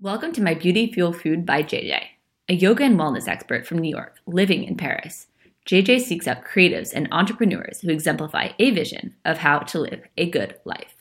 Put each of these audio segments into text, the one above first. Welcome to my Beauty Fuel Food by JJ, a yoga and wellness expert from New York living in Paris. JJ seeks out creatives and entrepreneurs who exemplify a vision of how to live a good life.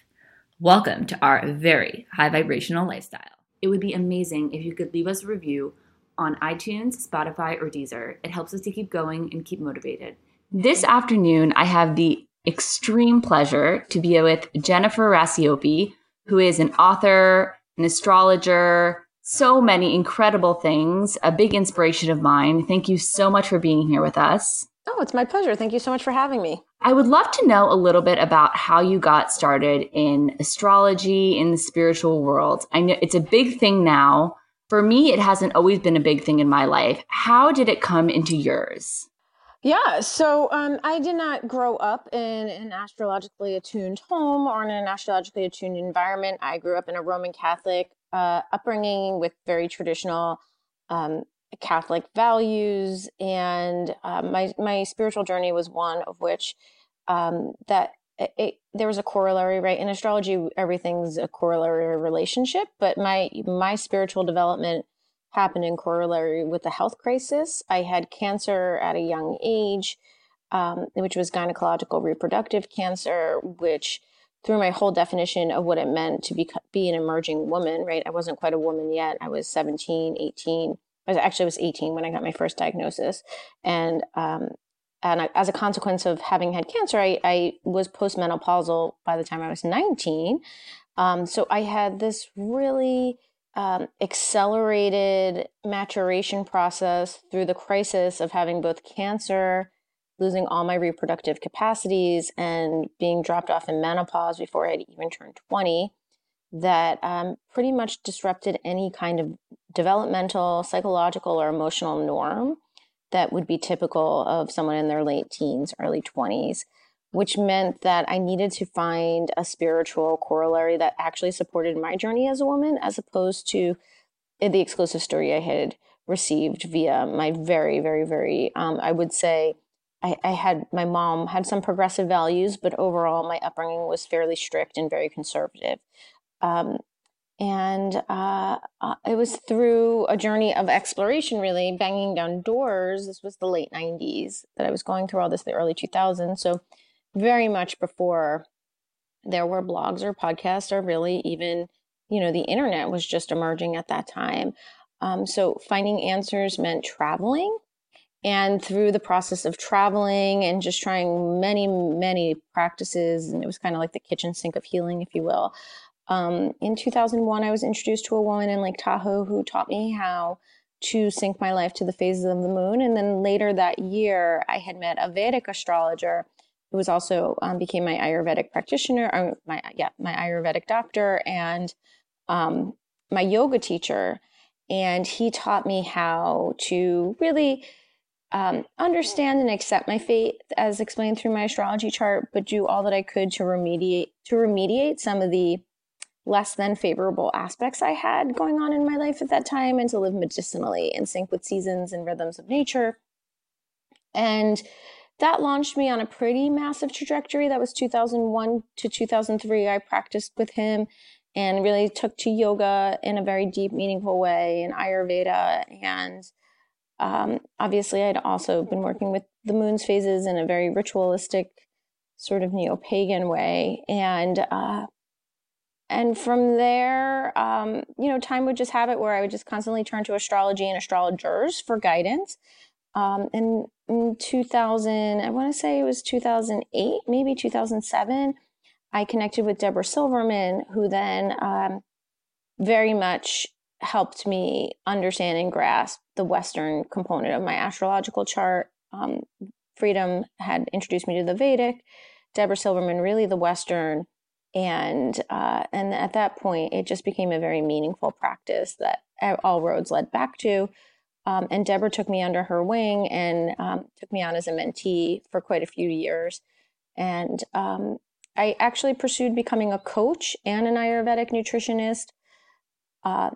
Welcome to our very high vibrational lifestyle. It would be amazing if you could leave us a review on iTunes, Spotify, or Deezer. It helps us to keep going and keep motivated. This afternoon, I have the extreme pleasure to be with Jennifer Racioppi, who is an author, an astrologer, so many incredible things, a big inspiration of mine. Thank you so much for being here with us. Oh, it's my pleasure. Thank you so much for having me. I would love to know a little bit about how you got started in astrology, in the spiritual world. I know it's a big thing now. For me, it hasn't always been a big thing in my life. How did it come into yours? Yeah, so I did not grow up in an astrologically attuned home or in an astrologically attuned environment. I grew up in a Roman Catholic upbringing with very traditional Catholic values, and my spiritual journey was one of which there was a corollary, right? In astrology, everything's a corollary relationship, but my spiritual development happened in corollary with the health crisis. I had cancer at a young age, which was gynecological reproductive cancer, which through my whole definition of what it meant to be an emerging woman, right? I wasn't quite a woman yet. I was 18. I was 18 when I got my first diagnosis. And I, as a consequence of having had cancer, I was postmenopausal by the time I was 19. So I had this really accelerated maturation process through the crisis of having both cancer, losing all my reproductive capacities, and being dropped off in menopause before I'd even turned 20, that pretty much disrupted any kind of developmental, psychological, or emotional norm that would be typical of someone in their late teens, early 20s, which meant that I needed to find a spiritual corollary that actually supported my journey as a woman, as opposed to the exclusive story I had received via my very, very, very, I would say my mom had some progressive values, but overall my upbringing was fairly strict and very conservative. It was through a journey of exploration, really banging down doors. This was the late 90s that I was going through all this, the early 2000s. So very much before there were blogs or podcasts or really even, the internet was just emerging at that time. So finding answers meant traveling, and through the process of traveling and just trying many, many practices, and it was kind of like the kitchen sink of healing, if you will. In 2001, I was introduced to a woman in Lake Tahoe who taught me how to sync my life to the phases of the moon. And then later that year, I had met a Vedic astrologer who was also became my Ayurvedic practitioner, my Ayurvedic doctor, and my yoga teacher. And he taught me how to really understand and accept my fate, as explained through my astrology chart, but do all that I could to remediate some of the less than favorable aspects I had going on in my life at that time, and to live medicinally in sync with seasons and rhythms of nature. And that launched me on a pretty massive trajectory. That was 2001 to 2003. I practiced with him and really took to yoga in a very deep, meaningful way, and Ayurveda. And obviously I'd also been working with the moon's phases in a very ritualistic sort of neo-pagan way. And from there, time would just have it where I would just constantly turn to astrology and astrologers for guidance. And in 2000, I want to say it was 2008, maybe 2007, I connected with Debra Silverman, who then very much helped me understand and grasp the Western component of my astrological chart. Freedom had introduced me to the Vedic, Debra Silverman, really the Western. And at that point, it just became a very meaningful practice that all roads led back to. And Debra took me under her wing and took me on as a mentee for quite a few years. And I actually pursued becoming a coach and an Ayurvedic nutritionist,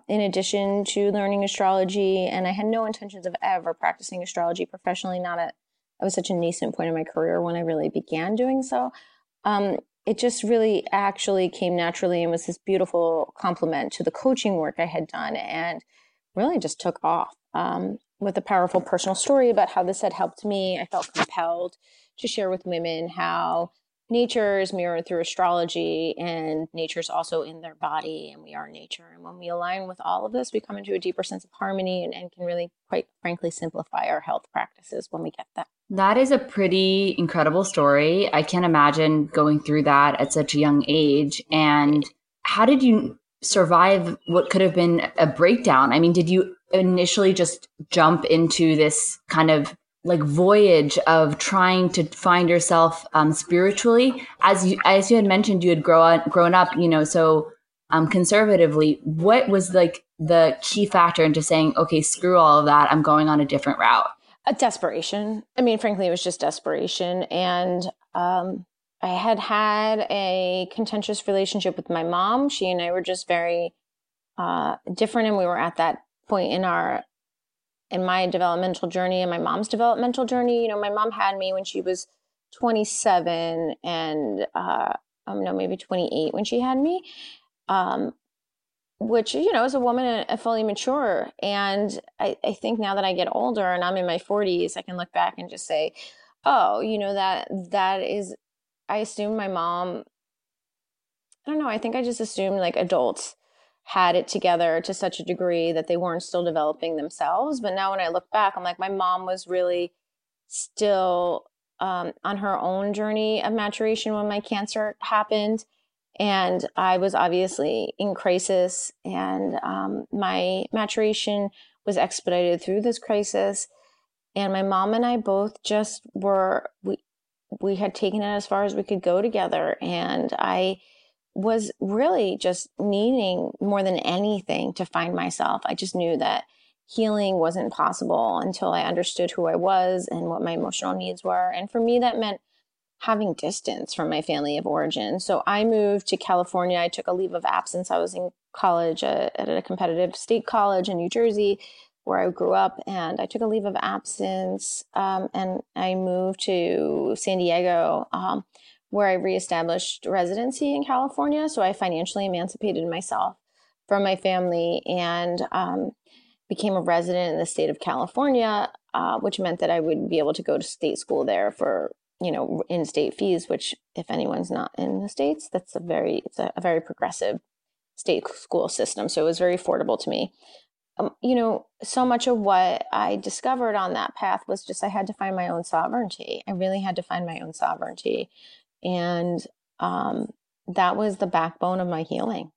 in addition to learning astrology. And I had no intentions of ever practicing astrology professionally. I was such a nascent point in my career when I really began doing so. it just really actually came naturally and was this beautiful complement to the coaching work I had done, and really just took off with a powerful personal story about how this had helped me. I felt compelled to share with women how nature is mirrored through astrology, and nature is also in their body, and we are nature. And when we align with all of this, we come into a deeper sense of harmony and can really, quite frankly, simplify our health practices when we get that. That is a pretty incredible story. I can't imagine going through that at such a young age. And how did you survive what could have been a breakdown? I mean, did you initially just jump into this kind of like voyage of trying to find yourself spiritually? As you had mentioned, you had grown up, you know, so conservatively. What was like the key factor into saying, okay, screw all of that, I'm going on a different route? A desperation. I mean, frankly, it was just desperation. And I had had a contentious relationship with my mom. She and I were just very different, and we were at that point in my developmental journey and my mom's developmental journey. You know, my mom had me when she was 27 and, maybe 28 when she had me, which, you know, as a woman, fully mature. And I think now that I get older and I'm in my 40s, I can look back and just say, oh, you know, I just assumed like adults had it together to such a degree that they weren't still developing themselves. But now when I look back, I'm like, my mom was really still on her own journey of maturation when my cancer happened. And I was obviously in crisis, and my maturation was expedited through this crisis. And my mom and I both just were, we had taken it as far as we could go together. And I was really just needing more than anything to find myself. I just knew that healing wasn't possible until I understood who I was and what my emotional needs were. And for me, that meant having distance from my family of origin. So I moved to California. I took a leave of absence. I was in college at a competitive state college in New Jersey where I grew up. And I took a leave of absence and I moved to San Diego, where I reestablished residency in California. So I financially emancipated myself from my family and became a resident in the state of California, which meant that I would be able to go to state school there for, you know, in-state fees, which if anyone's not in the States, that's it's a very progressive state school system. So it was very affordable to me. You know, so much of what I discovered on that path was just I had to find my own sovereignty. I really had to find my own sovereignty. And that was the backbone of my healing.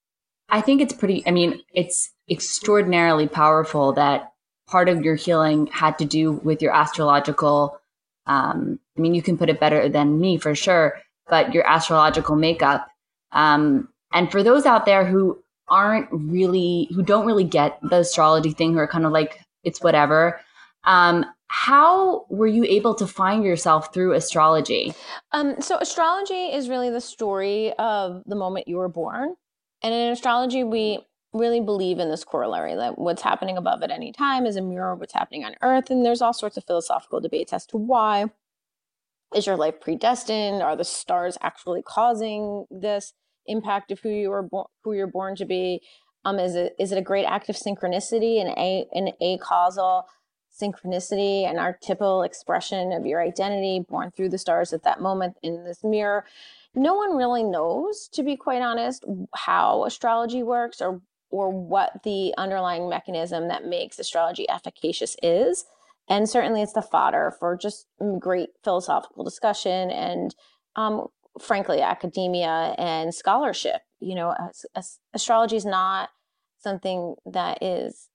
I think it's extraordinarily powerful that part of your healing had to do with your astrological, you can put it better than me for sure, but your astrological makeup. And for those out there who don't really get the astrology thing, who are kind of like, it's whatever. How were you able to find yourself through astrology? So astrology is really the story of the moment you were born. And in astrology, we really believe in this corollary that what's happening above at any time is a mirror of what's happening on Earth. And there's all sorts of philosophical debates as to why. Is your life predestined? Are the stars actually causing this impact of who you're born to be? Is it a great act of synchronicity and a causal synchronicity and archetypal expression of your identity born through the stars at that moment in this mirror? No one really knows, to be quite honest, how astrology works or what the underlying mechanism that makes astrology efficacious is. And certainly it's the fodder for just great philosophical discussion and, frankly, academia and scholarship. You know, astrology is not something that is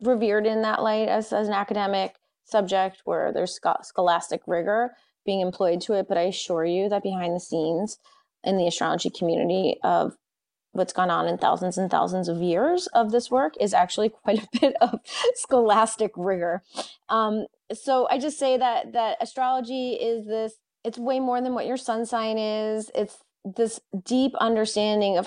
revered in that light as an academic subject where there's scholastic rigor being employed to it. But I assure you that behind the scenes in the astrology community of what's gone on in thousands and thousands of years of this work is actually quite a bit of scholastic rigor. So I just say that astrology is this, it's way more than what your sun sign is. It's this deep understanding of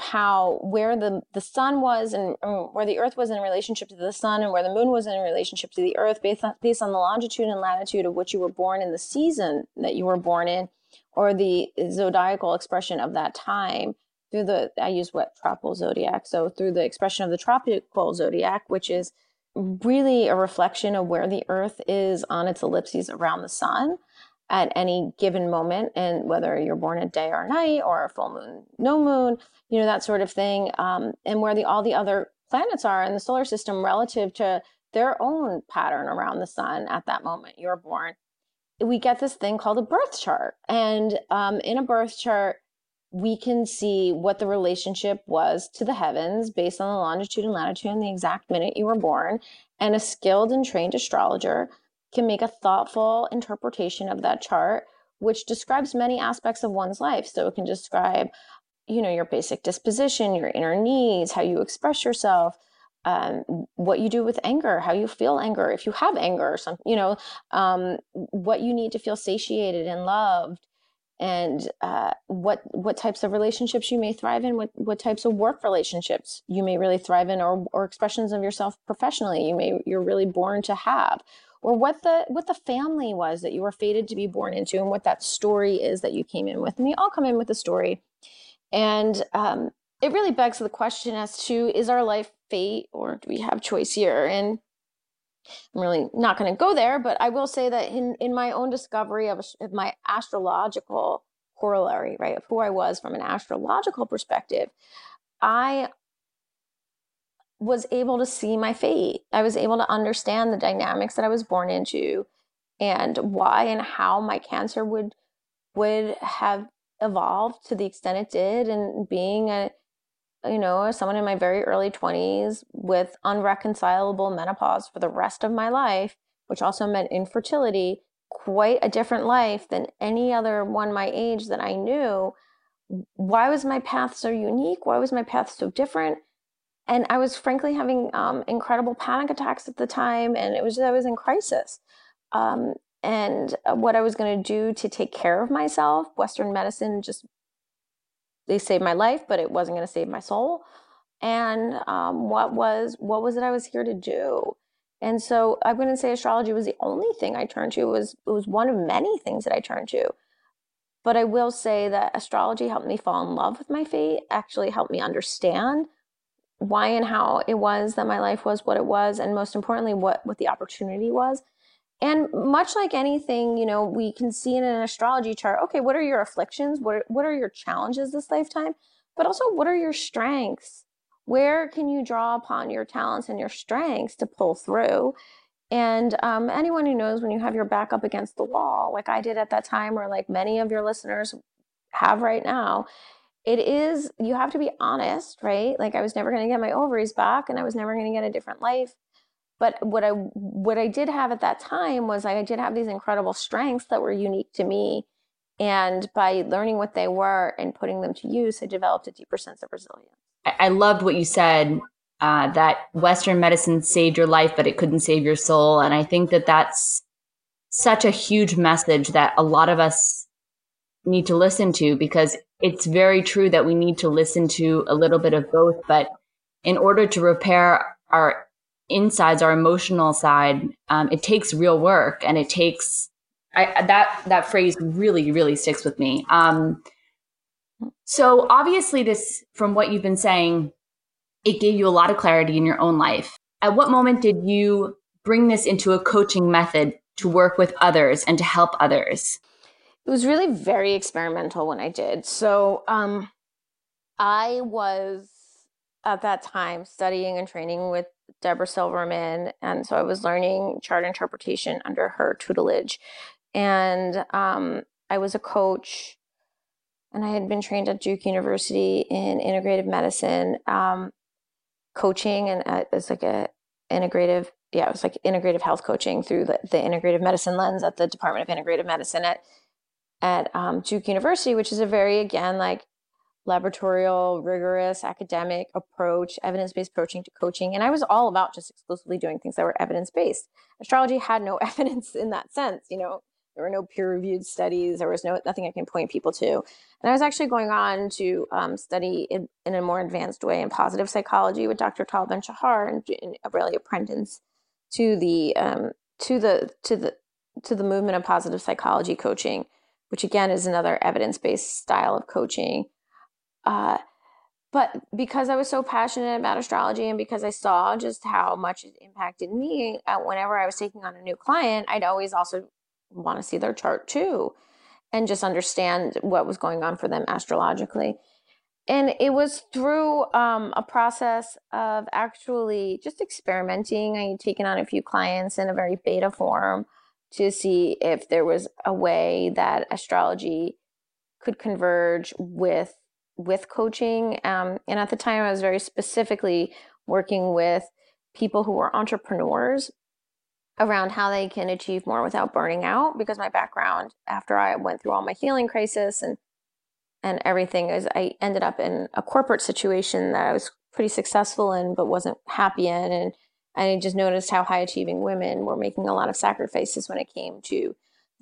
where the sun was and where the earth was in relationship to the sun and where the moon was in relationship to the earth based on the longitude and latitude of which you were born and the season that you were born in or the zodiacal expression of that time through the, I use tropical zodiac. So through the expression of the tropical zodiac, which is really a reflection of where the earth is on its ellipses around the sun at any given moment. And whether you're born a day or night or a full moon, no moon, you know, that sort of thing. And where all the other planets are in the solar system relative to their own pattern around the sun at that moment you're born. We get this thing called a birth chart. And in a birth chart, we can see what the relationship was to the heavens based on the longitude and latitude and the exact minute you were born. And a skilled and trained astrologer can make a thoughtful interpretation of that chart, which describes many aspects of one's life. So it can describe, you know, your basic disposition, your inner needs, how you express yourself, what you do with anger, how you feel anger, if you have anger or something, you know, what you need to feel satiated and loved, and what types of relationships you may thrive in, what types of work relationships you may really thrive in, or expressions of yourself professionally you're really born to have, or what the family was that you were fated to be born into, and what that story is that you came in with. And we all come in with a story. And it really begs the question as to, is our life fate, or do we have choice here? And I'm really not going to go there, but I will say that in my own discovery of my astrological corollary, right, of who I was from an astrological perspective, I was able to see my fate. I was able to understand the dynamics that I was born into, and why and how my cancer would have evolved to the extent it did. And being someone in my very early 20s with unreconcilable menopause for the rest of my life, which also meant infertility, quite a different life than any other one my age that I knew. Why was my path so unique? Why was my path so different? And I was frankly having incredible panic attacks at the time, and I was in crisis. And what I was going to do to take care of myself, Western medicine they saved my life, but it wasn't going to save my soul. And what was it I was here to do? And so I wouldn't say astrology was the only thing I turned to. It was one of many things that I turned to. But I will say that astrology helped me fall in love with my fate, actually helped me understand why and how it was that my life was what it was, and most importantly, what the opportunity was. And much like anything, you know, we can see in an astrology chart, okay, what are your afflictions? What are your challenges this lifetime? But also, what are your strengths? Where can you draw upon your talents and your strengths to pull through? And anyone who knows, when you have your back up against the wall, like I did at that time, or like many of your listeners have right now, you have to be honest, right? Like, I was never going to get my ovaries back, and I was never going to get a different life. But what I did have at that time was I did have these incredible strengths that were unique to me. And by learning what they were and putting them to use, I developed a deeper sense of resilience. I loved what you said, that Western medicine saved your life, but it couldn't save your soul. And I think that that's such a huge message that a lot of us need to listen to, because it's very true that we need to listen to a little bit of both. But in order to repair our insides, our emotional side, it takes real work, and it takes that phrase really, really sticks with me. So obviously this, from what you've been saying, it gave you a lot of clarity in your own life. At what moment did you bring this into a coaching method to work with others and to help others? It was really very experimental when I did. So I was at that time studying and training with Debra Silverman. And so I was learning chart interpretation under her tutelage. And I was a coach, and I had been trained at Duke University in integrative medicine, coaching. And it was like integrative health coaching through the integrative medicine lens at the Department of Integrative Medicine at Duke University, which is a very, again, like, laboratorial, rigorous, academic approach, evidence-based approaching to coaching. And I was all about just exclusively doing things that were evidence-based. Astrology had no evidence in that sense. You know, there were no peer-reviewed studies. There was nothing I can point people to. And I was actually going on to study in a more advanced way in positive psychology with Dr. Tal Ben-Shahar and a really apprentice to the movement of positive psychology coaching, which again is another evidence-based style of coaching. But because I was so passionate about astrology and because I saw just how much it impacted me, whenever I was taking on a new client, I'd always also want to see their chart too and just understand what was going on for them astrologically. And it was through a process of actually just experimenting. I had taken on a few clients in a very beta form to see if there was a way that astrology could converge with coaching. And at the time, I was very specifically working with people who were entrepreneurs around how they can achieve more without burning out, because my background after I went through all my healing crisis and everything is I ended up in a corporate situation that I was pretty successful in, but wasn't happy in. And I just noticed how high achieving women were making a lot of sacrifices when it came to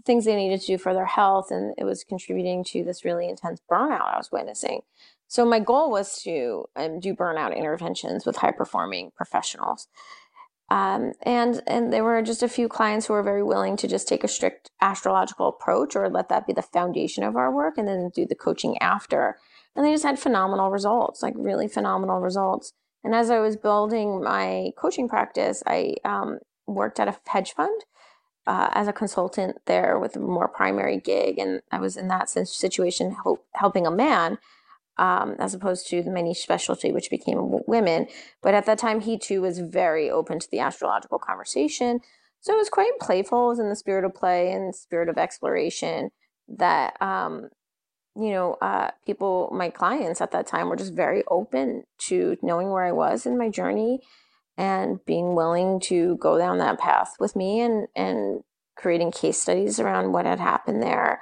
things they needed to do for their health. And it was contributing to this really intense burnout I was witnessing. So my goal was to do burnout interventions with high performing professionals. And there were just a few clients who were very willing to just take a strict astrological approach or let that be the foundation of our work and then do the coaching after. And they just had phenomenal results, like really phenomenal results. And as I was building my coaching practice, I worked at a hedge fund as a consultant there with a more primary gig. And I was in that situation helping a man as opposed to the many specialty, which became women. But at that time, he too was very open to the astrological conversation. So it was quite playful. It was in the spirit of play and spirit of exploration that, people, my clients at that time were just very open to knowing where I was in my journey and being willing to go down that path with me and creating case studies around what had happened there.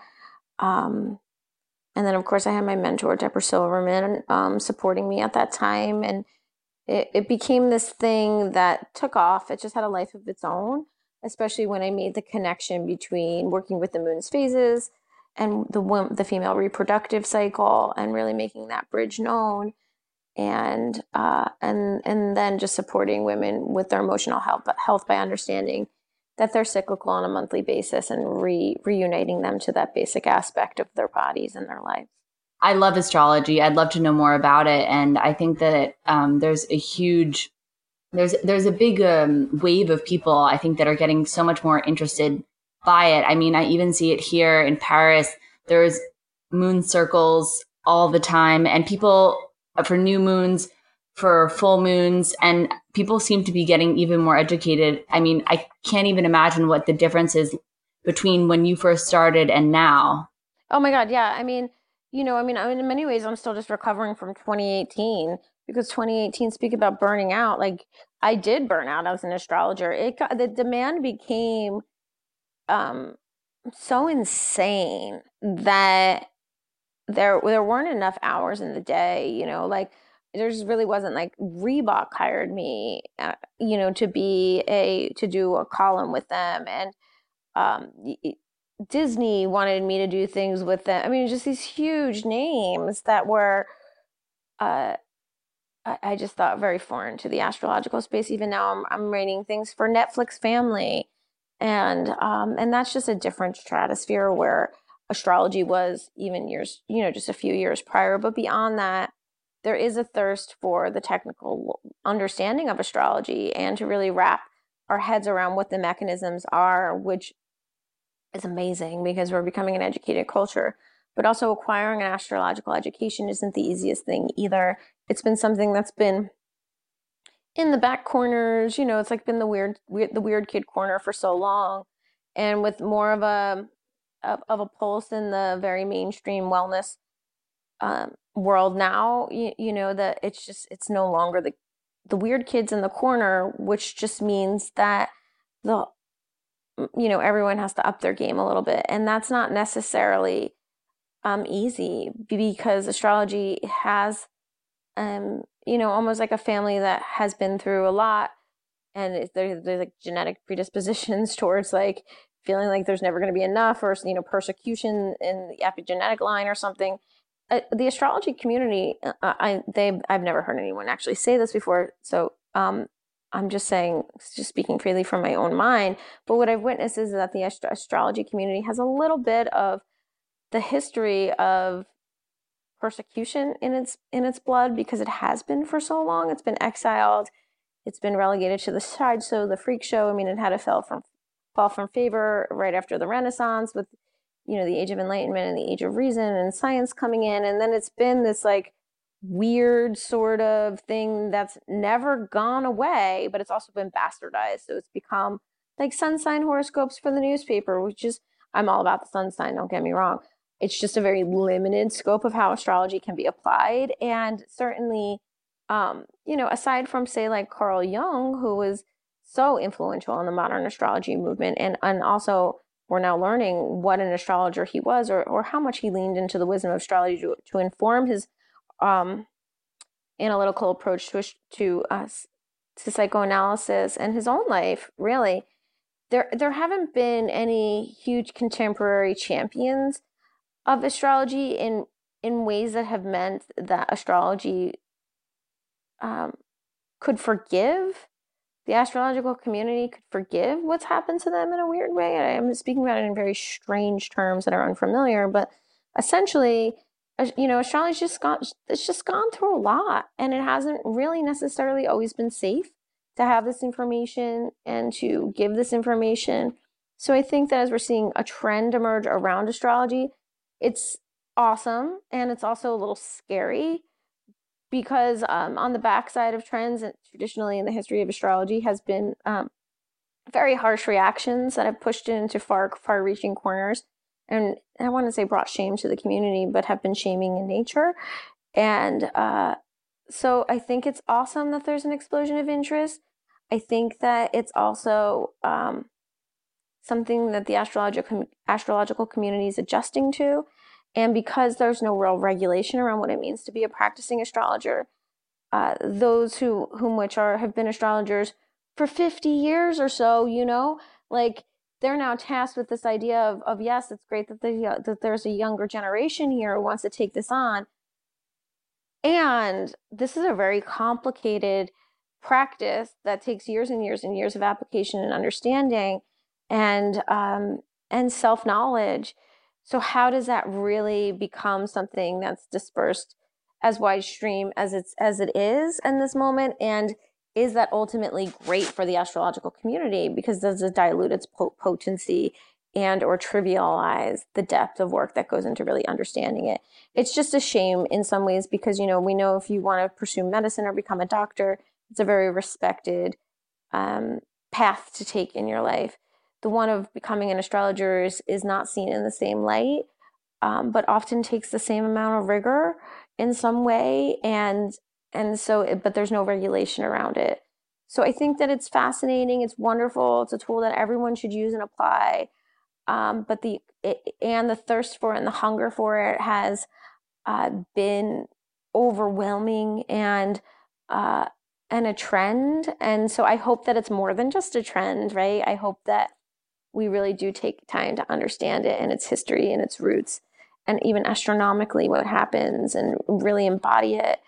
And then, of course, I had my mentor, Debra Silverman, supporting me at that time. And it became this thing that took off. It just had a life of its own, especially when I made the connection between working with the moon's phases and the female reproductive cycle and really making that bridge known. And then just supporting women with their emotional health by understanding that they're cyclical on a monthly basis and reuniting them to that basic aspect of their bodies and their lives. I love astrology. I'd love to know more about it. And I think that there's a big wave of people, I think, that are getting so much more interested by it. I mean, I even see it here in Paris. There's moon circles all the time and people for new moons, for full moons, and people seem to be getting even more educated. I mean, I can't even imagine what the difference is between when you first started and now. Oh my God. Yeah. I mean, in many ways, I'm still just recovering from 2018 because 2018, speak about burning out. Like I did burn out as an astrologer. The demand became so insane that there weren't enough hours in the day, like there just really wasn't, like Reebok hired me, to do a column with them. And Disney wanted me to do things with them. I mean, just these huge names that were, I just thought very foreign to the astrological space. Even now I'm writing things for Netflix family. And that's just a different stratosphere where astrology was even years, just a few years prior. But beyond that, there is a thirst for the technical understanding of astrology and to really wrap our heads around what the mechanisms are, which is amazing because we're becoming an educated culture. But also acquiring an astrological education isn't the easiest thing either. It's been something that's been in the back corners, it's like been the weird kid corner for so long. And with more of a pulse in the very mainstream wellness world now, that it's no longer the weird kids in the corner, which just means that everyone has to up their game a little bit. And that's not necessarily easy because astrology has, almost like a family that has been through a lot, and there's like genetic predispositions towards like feeling like there's never going to be enough, or persecution in the epigenetic line or something. The astrology community, I've never heard anyone actually say this before, so I'm just speaking freely from my own mind. But what I've witnessed is that the astrology community has a little bit of the history of persecution in its blood, because it has been for so long. It's been exiled. It's been relegated to the side. So the freak show, I mean, it had a fall from favor right after the Renaissance with, you know, the Age of Enlightenment and the Age of Reason and science coming in. And then it's been this like weird sort of thing that's never gone away, but it's also been bastardized. So it's become like sun sign horoscopes for the newspaper, which is, I'm all about the sun sign, don't get me wrong. It's just a very limited scope of how astrology can be applied. And certainly, you know, aside from, say, like Carl Jung, who was so influential in the modern astrology movement, and also we're now learning what an astrologer he was, or how much he leaned into the wisdom of astrology to inform his analytical approach to psychoanalysis and his own life, really. There haven't been any huge contemporary champions of astrology in ways that have meant that astrology could forgive, the astrological community could forgive what's happened to them in a weird way. I'm speaking about it in very strange terms that are unfamiliar, but essentially, you know, astrology it's just gone through a lot, and it hasn't really necessarily always been safe to have this information and to give this information. So I think that as we're seeing a trend emerge around astrology, it's awesome, and it's also a little scary, because on the backside of trends, traditionally in the history of astrology, has been very harsh reactions that have pushed it into far-reaching corners, and I want to say brought shame to the community, but have been shaming in nature. And so I think it's awesome that there's an explosion of interest. I think that it's also something that the astrological community is adjusting to. And because there's no real regulation around what it means to be a practicing astrologer, those who have been astrologers for 50 years or so, you know, like, they're now tasked with this idea of yes, it's great that there's a younger generation here who wants to take this on. And this is a very complicated practice that takes years and years and years of application and understanding and self-knowledge. So how does that really become something that's dispersed as wide stream as it is in this moment? And is that ultimately great for the astrological community? Because does it dilute its potency and or trivialize the depth of work that goes into really understanding it? It's just a shame in some ways, because, you know, we know if you want to pursue medicine or become a doctor, it's a very respected path to take in your life. The one of becoming an astrologer is not seen in the same light, but often takes the same amount of rigor in some way. And so, but there's no regulation around it. So I think that it's fascinating. It's wonderful. It's a tool that everyone should use and apply. But the thirst for it and the hunger for it has been overwhelming and a trend. And so I hope that it's more than just a trend, right? I hope that we really do take time to understand it and its history and its roots, and even astronomically what happens, and really embody it.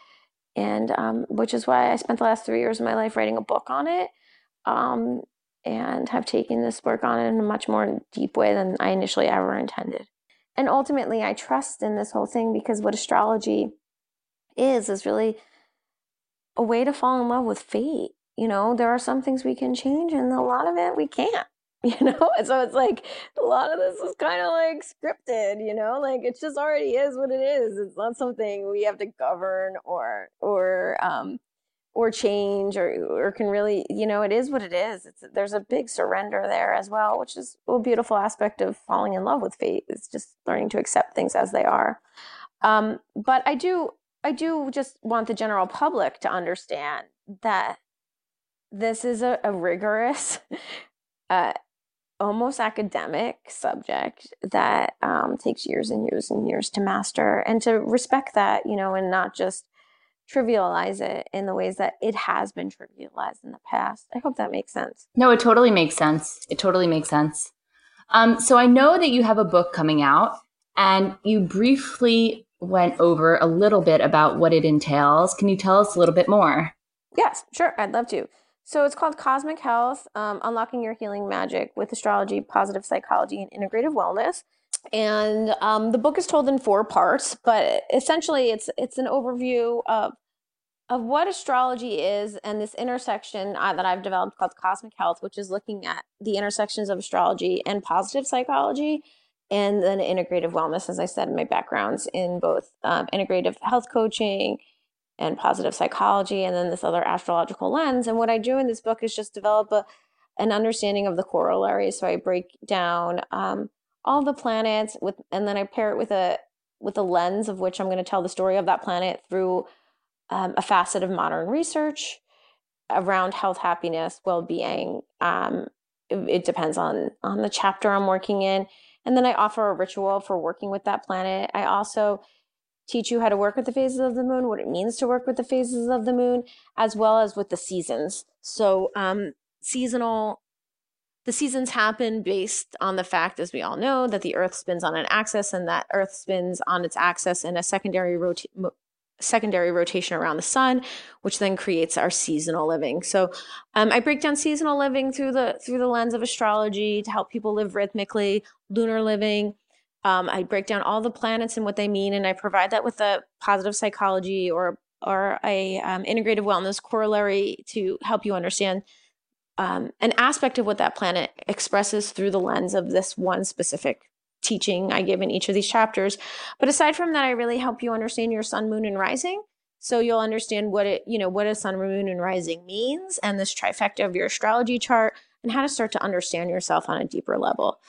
And which is why I spent the last 3 years of my life writing a book on it, and have taken this work on it in a much more deep way than I initially ever intended. And ultimately, I trust in this whole thing, because what astrology is really a way to fall in love with fate. You know, there are some things we can change, and a lot of it we can't, you know? And so it's like, a lot of this is kind of like scripted, you know? Like, it just already is what it is. It's not something we have to govern or change or can really, you know, it is what it is. There's a big surrender there as well, which is a beautiful aspect of falling in love with fate. It's just learning to accept things as they are. But I do just want the general public to understand that this is a rigorous, almost academic subject that takes years and years and years to master, and to respect that, you know, and not just trivialize it in the ways that it has been trivialized in the past. I hope that makes sense. No, it totally makes sense. So I know that you have a book coming out, and you briefly went over a little bit about what it entails. Can you tell us a little bit more? Yes, sure. I'd love to. So it's called Cosmic Health, Unlocking Your Healing Magic with Astrology, Positive Psychology, and Integrative Wellness. And the book is told in four parts, but essentially it's an overview of what astrology is and this intersection that I've developed called Cosmic Health, which is looking at the intersections of astrology and positive psychology, and then integrative wellness, as I said, in my backgrounds in both integrative health coaching and positive psychology, and then this other astrological lens. And what I do in this book is just develop an understanding of the corollary. So I break down all the planets and then I pair it with a lens of which I'm going to tell the story of that planet through a facet of modern research around health, happiness, well-being. It depends on the chapter I'm working in. And then I offer a ritual for working with that planet. I also teach you how to work with the phases of the moon, what it means to work with the phases of the moon, as well as with the seasons. So the seasons happen based on the fact, as we all know, that the Earth spins on an axis, and that Earth spins on its axis in a secondary rotation around the sun, which then creates our seasonal living. So I break down seasonal living through the lens of astrology to help people live rhythmically, lunar living. I break down all the planets and what they mean, and I provide that with a positive psychology or a integrative wellness corollary to help you understand an aspect of what that planet expresses through the lens of this one specific teaching I give in each of these chapters. But aside from that, I really help you understand your sun, moon, and rising. So you'll understand what a sun, moon, and rising means, and this trifecta of your astrology chart, and how to start to understand yourself on a deeper level.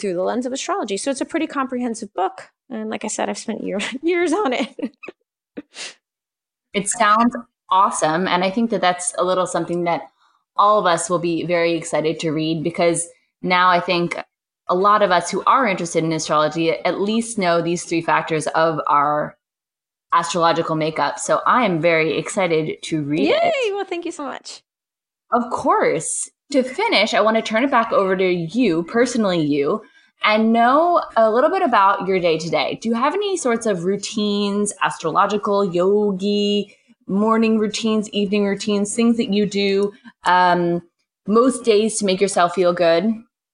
Through the lens of astrology. So it's a pretty comprehensive book. And like I said, I've spent years on it. It sounds awesome. And I think that that's a little something that all of us will be very excited to read, because now I think a lot of us who are interested in astrology at least know these three factors of our astrological makeup. So I am very excited to read it. Yay! Well, thank you so much. Of course. To finish, I want to turn it back over to you, personally you, and know a little bit about your day to day. Do you have any sorts of routines, astrological, yogi, morning routines, evening routines, things that you do most days to make yourself feel good?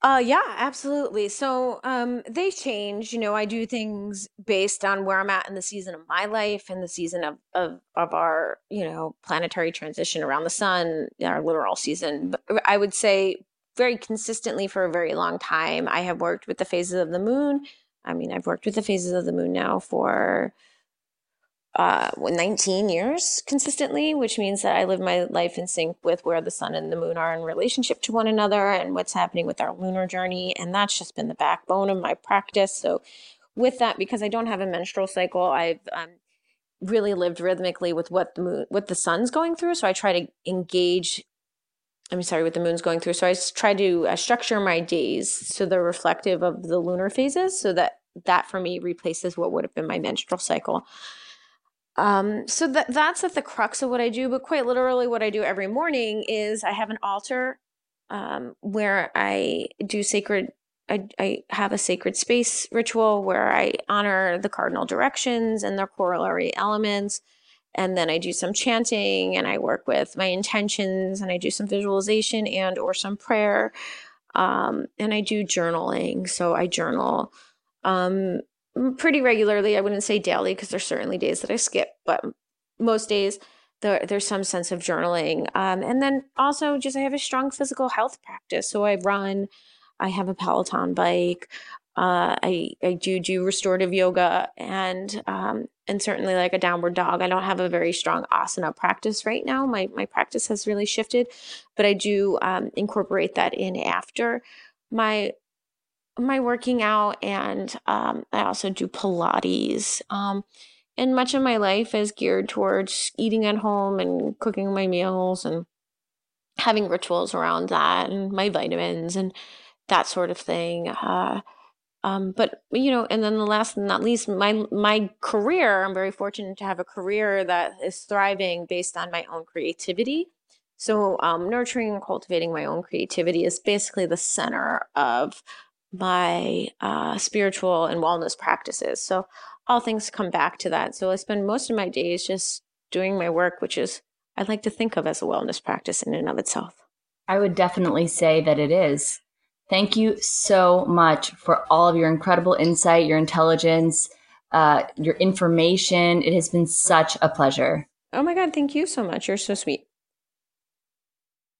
Yeah, absolutely. So they change. I do things based on where I'm at in the season of my life and the season of our, planetary transition around the sun, our literal season. But I would say very consistently for a very long time, I have worked with the phases of the moon. I've worked with the phases of the moon now for 19 years consistently, which means that I live my life in sync with where the sun and the moon are in relationship to one another and what's happening with our lunar journey. And that's just been the backbone of my practice. So with that, because I don't have a menstrual cycle, I've really lived rhythmically with what the sun's going through. So I try to engage, what the moon's going through. So I try to structure my days so they're reflective of the lunar phases, so that for me replaces what would have been my menstrual cycle. So that's at the crux of what I do, but quite literally what I do every morning is I have an altar, where I do I have a sacred space ritual where I honor the cardinal directions and their corollary elements. And then I do some chanting and I work with my intentions and I do some visualization and, or some prayer. And I do journaling. So I journal, pretty regularly. I wouldn't say daily because there's certainly days that I skip, but most days there's some sense of journaling. And then also I have a strong physical health practice. So I run, I have a Peloton bike. I do restorative yoga and certainly like a downward dog. I don't have a very strong asana practice right now. My practice has really shifted, but I do incorporate that in after my working out, and I also do Pilates. And much of my life is geared towards eating at home and cooking my meals and having rituals around that and my vitamins and that sort of thing. But and then the last and not least, my career. I'm very fortunate to have a career that is thriving based on my own creativity. So nurturing and cultivating my own creativity is basically the center of my spiritual and wellness practices. So all things come back to that. So I spend most of my days just doing my work, which is, I'd like to think of as a wellness practice in and of itself. I would definitely say that it is. Thank you so much for all of your incredible insight, your intelligence, your information. It has been such a pleasure. Oh my God, thank you so much. You're so sweet.